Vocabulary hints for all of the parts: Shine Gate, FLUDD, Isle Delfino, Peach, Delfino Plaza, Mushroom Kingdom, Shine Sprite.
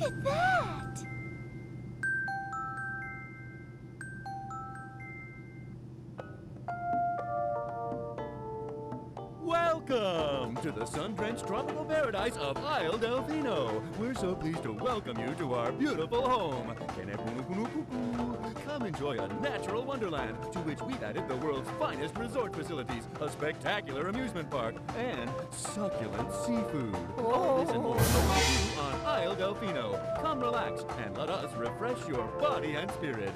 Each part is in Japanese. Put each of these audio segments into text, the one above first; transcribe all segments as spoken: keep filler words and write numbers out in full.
Look at that! Welcome to the sun-drenched tropical paradise of Isle Delfino. We're so pleased to welcome you to our beautiful home. Come enjoy a natural wonderland to which we've added the world's finest resort facilities, a spectacular amusement park, and succulent seafood. All this and more on Isle Delfino. Come relax and let us refresh your body and spirit.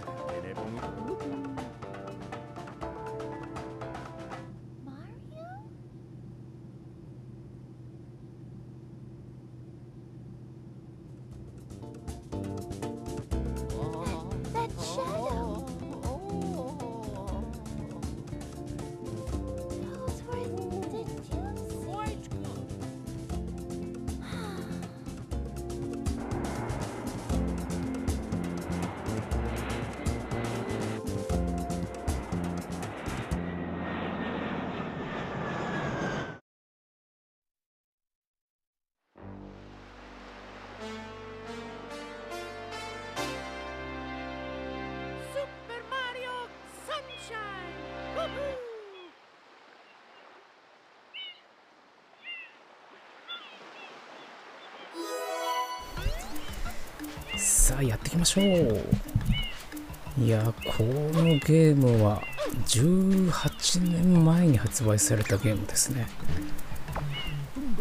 さあやっていきましょう。いやこのゲームはじゅうはちねんまえに発売されたゲームですね。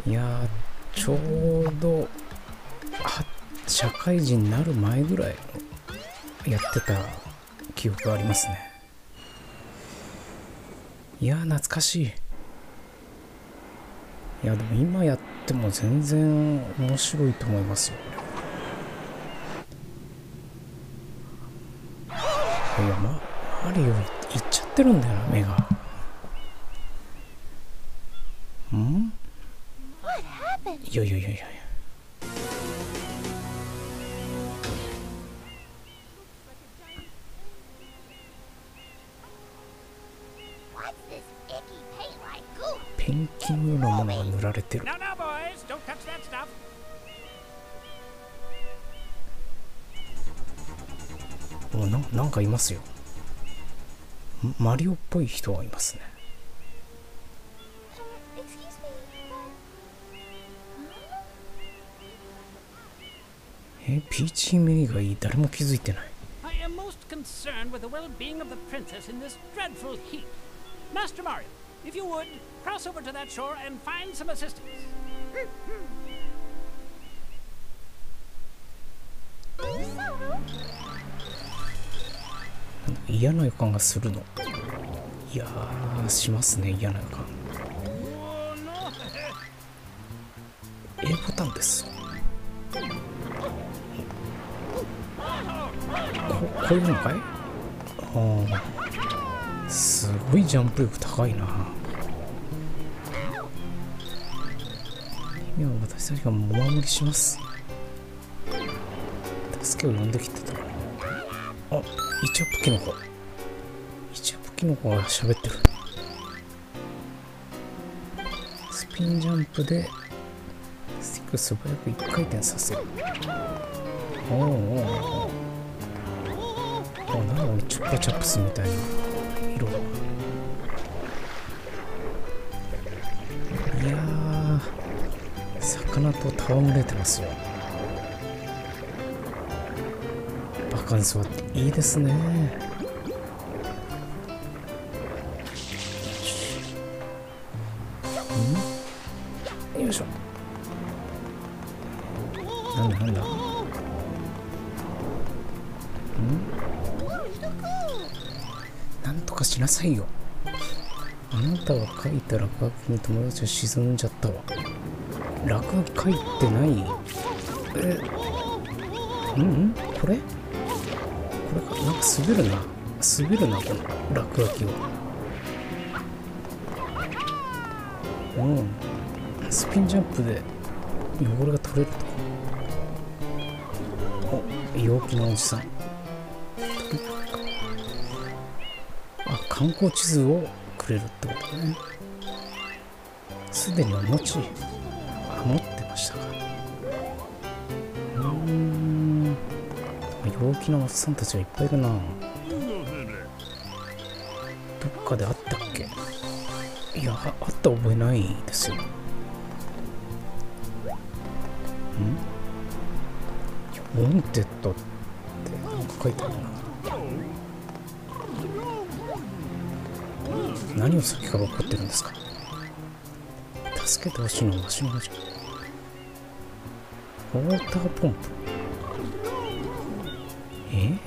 いやちょうど社会人になる前ぐらいやってた記憶がありますね。いや懐かしい。いやでも今やっても全然面白いと思いますよ。いや、ま、マリオいっちゃってるんだよな、目が。ん？いやいやいやいや。ペンキングのものが塗られてる。お、な、なんかいますよ。マリオっぽい人がいますね。え、ピーチ姫以外誰も気づいてない。嫌な予感がするの。いやーしますね、嫌な予感。A ボタンです。こ、こういうのかい。あ、すごいジャンプ力高いな。今私たちがお守りします。助けを呼んできてたから。あ、イチャップキノコ。イチャップキノコが喋ってる。スピンジャンプでスティック素早く一回転させる。おーおーお、なんかチュッパチャップスみたいな色が。いやー魚と戯れてますよ。バカンスはいいですね。ん？よいしょ。なんだなんだ。ん？なんとかしなさいよ。あなたは書いた落書きに友達が沈んじゃったわ。落書き書いてない？え？うん？これ？これなんか滑るな、滑るな、この落書きは。うん、スピンジャンプで汚れが取れると。お、陽気なおじさん。あ、観光地図をくれるってことね。すでにお持ち、あ、持ってましたか。うん、陽気なおっさんたちがいっぱいいるな。どっかであったっけ。いや、あった覚えないですよ。ん？ウォンテッドってなんか書いてあるな。何をする気か分かってるんですか。助けてほしいのはわしのじゃ。ウォーターポンプ。え？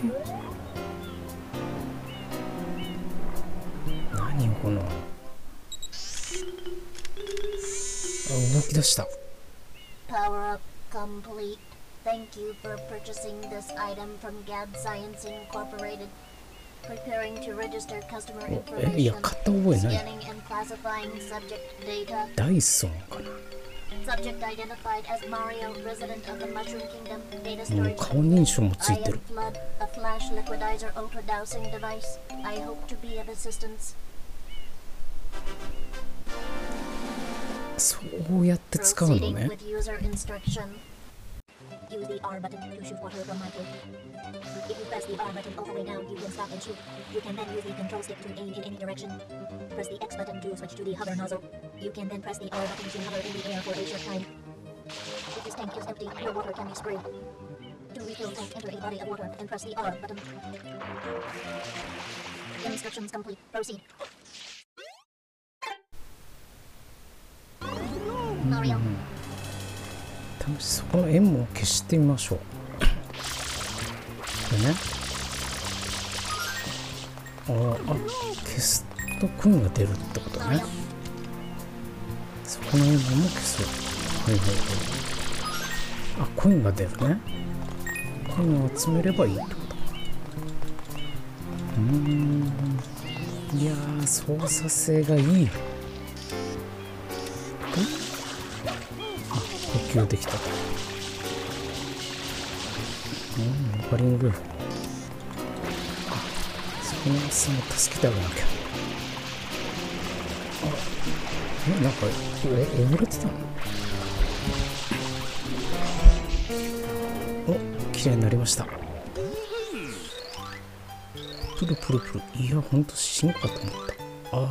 何この。動き出した。Power up complete. Thank you for purchasing this item from ギャッド Science Incorporated. Preparing to register customer information. え、いや、買った覚えない。ダイソンかな。Subject identified as Mario, resident of the Mushroom Kingdom. Data storage. Ion flood, a flash liquidizer, ultra dowsing device. I hope to be of assistance. そうやって使うのね。そこの円を消してみましょう。でね、ああ、消すとクイーンが出るってことね。そこの円も消そう。はいはいはい。あ、コインが出るね。コインを集めればいいってことか。うーん、いやー、操作性がいい。できた。うん、バリング。あ、そこのおっさんを助けてあげなきゃ。あ、え、なんか、え、えぐれてたの？お、綺麗になりました。プルプルプル。いや、ほんと死ぬかと思った。ああ、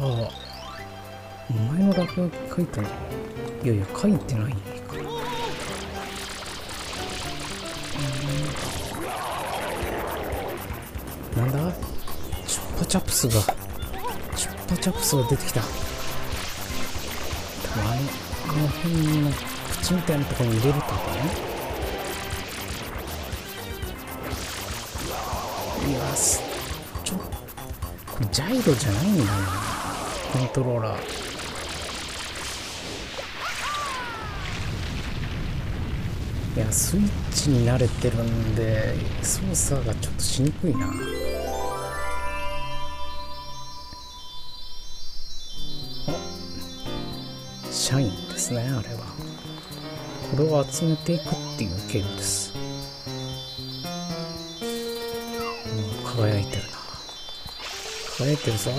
お前の落書き書いたの？いやいや、書いてない。なんだ？チュッパチャプスがチュッパチャプスが出てきた。多分あの、あの辺の口みたいなところに入れるとかね。いやー、ちょっこれジャイロじゃないんだな、コントローラー。いや、スイッチに慣れてるんで操作がちょっとしにくいな。あ、シャインですね、あれは。これを集めていくっていうゲームです。うん、輝いてるな。輝いてるぞ、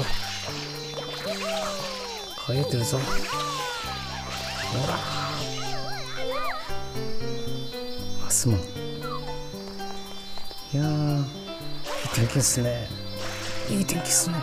輝いてるぞ。ほら、いやー、いい天気ですね。いい天気ですね。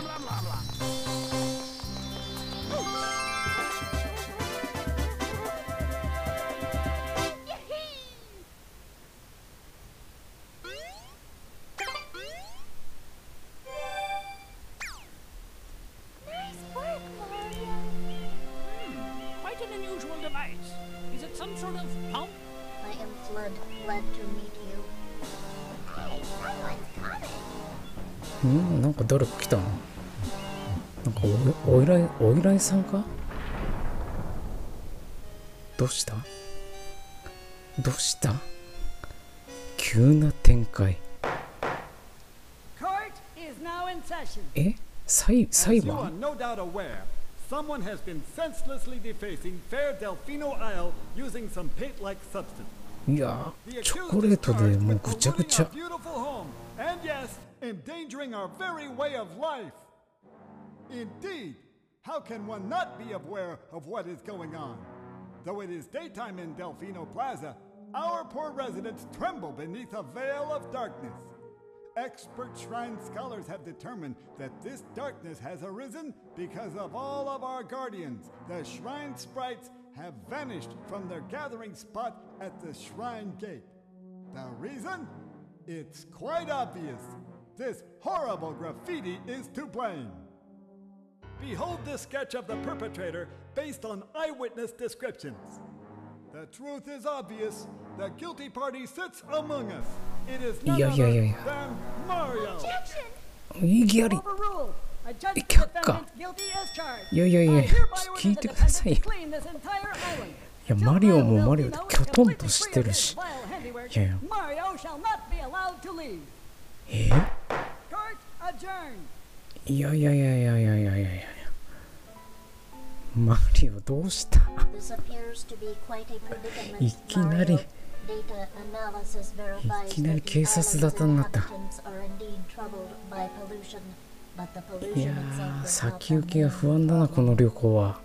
うん、なんか誰か来たな。なんかお、お依頼、お依頼さんか？どうした？どうした？急な展開。え？裁、裁判？Someone has been senselessly defacing fair Delfino Isle using some paint-like substance. Yeah, chocolate de mo gucha gucha. Beautiful home, and yes, endangering our very way of life. Indeed, how can one not be aware of what is going on? Though it is daytime in Delfino Plaza, our poor residents tremble beneath a veil of darkness. Expert Shrine scholars have determined that this darkness has arisen because of all of our guardians. The Shrine Sprites have vanished from their gathering spot at the Shrine Gate. The reason? It's quite obvious. This horrible graffiti is to blame. Behold this sketch of the perpetrator based on eyewitness descriptions. The truth is obvious. The guilty party sits among us. It is none other than Mario. Objection! Overruled. I judge the defendant guilty as charged. I hereby order the defendant to clean this entire island. Mario is completely free of handicraft anywhere. Mario shall not be allowed to leave. Court adjourned. いやいやいやいやいやいやいやマリオどうした？いきなりいきなり警察沙汰になった。いやー、先行きが不安だなこの旅行は。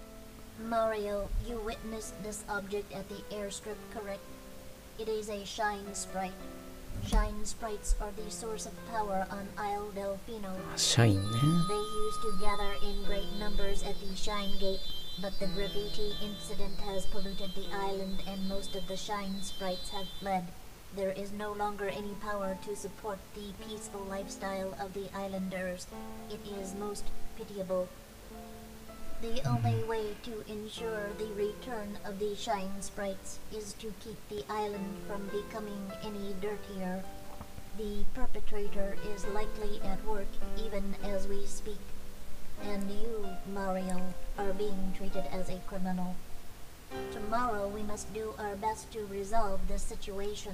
Shine Sprites are the source of power on Isle Delfino. Shine, eh? They used to gather in great numbers at the Shine Gate, but the graffiti incident has polluted the island and most of the Shine Sprites have fled. There is no longer any power to support the peaceful lifestyle of the islanders. It is most pitiable. The only way to ensure the return of the Shine Sprites is to keep the island from becoming any dirtier. The perpetrator is likely at work even as we speak. And you, Mario, are being treated as a criminal. Tomorrow we must do our best to resolve this situation.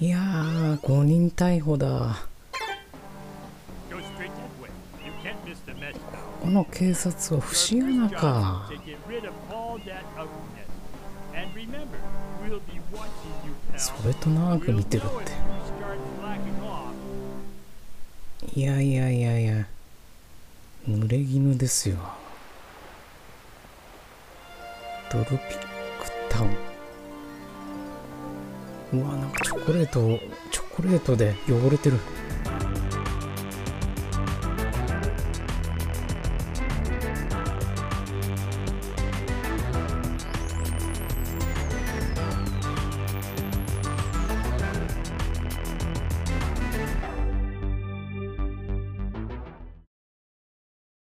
いやー、ごにん逮捕だ。この警察は不思議なか。それと長く見てるって。いやいやいやいや。濡れ衣ですよ。ドルピックタウン。うわ、なんかチョコレート、チョコレートで汚れてる。